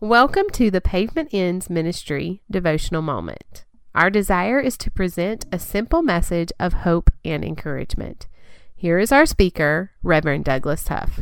Welcome to the Pavement Ends Ministry Devotional Moment. Our desire is to present a simple message of hope and encouragement. Here is our speaker, Reverend Douglas Huff.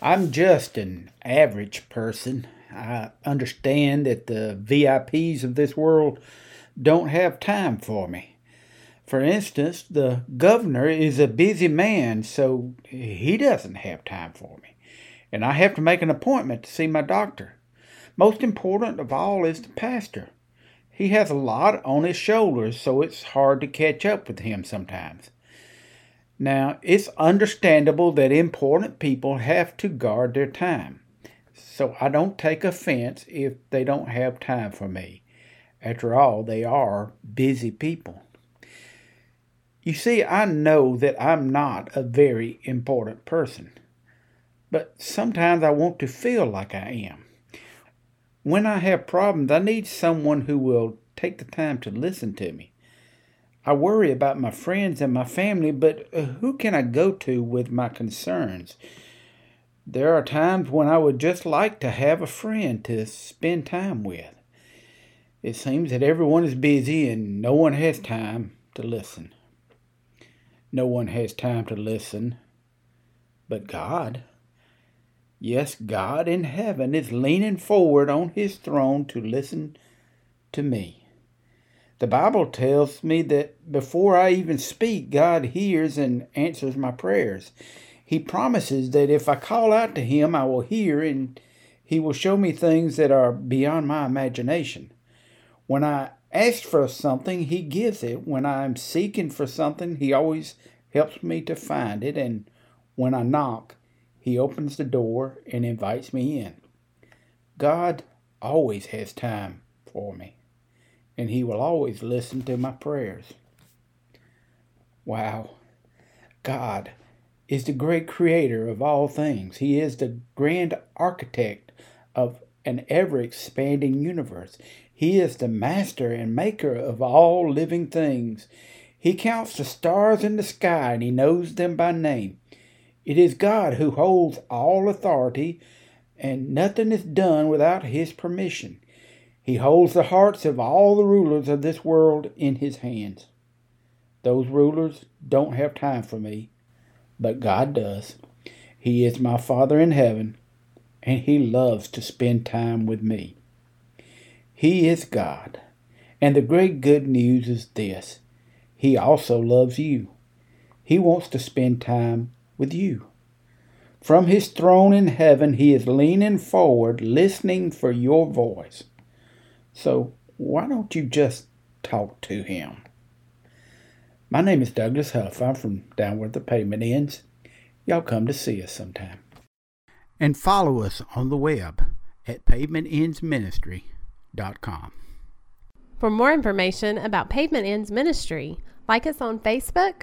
I'm just an average person. I understand that the VIPs of this world don't have time for me. For instance, the governor is a busy man, so he doesn't have time for me. And I have to make an appointment to see my doctor. Most important of all is the pastor. He has a lot on his shoulders, so it's hard to catch up with him sometimes. Now, it's understandable that important people have to guard their time. So I don't take offense if they don't have time for me. After all, they are busy people. You see, I know that I'm not a very important person. But sometimes I want to feel like I am. When I have problems, I need someone who will take the time to listen to me. I worry about my friends and my family, but who can I go to with my concerns? There are times when I would just like to have a friend to spend time with. It seems that everyone is busy and no one has time to listen. No one has time to listen but God. Yes, God in heaven is leaning forward on his throne to listen to me. The Bible tells me that before I even speak, God hears and answers my prayers. He promises that if I call out to him, I will hear and he will show me things that are beyond my imagination. When I ask for something, he gives it. When I'm seeking for something, he always helps me to find it. And when I knock, he opens the door and invites me in. God always has time for me, and he will always listen to my prayers. Wow. God is the great creator of all things. He is the grand architect of an ever-expanding universe. He is the master and maker of all living things. He counts the stars in the sky, and he knows them by name. It is God who holds all authority, and nothing is done without his permission. He holds the hearts of all the rulers of this world in his hands. Those rulers don't have time for me, but God does. He is my Father in heaven, and he loves to spend time with me. He is God, and the great good news is this: he also loves you. He wants to spend time with you. From his throne in heaven, he is leaning forward, listening for your voice. So why don't you just talk to him? My name is Douglas Huff. I'm from down where the pavement ends. Y'all come to see us sometime. And follow us on the web at pavementendsministry.com. For more information about Pavement Ends Ministry, like us on Facebook,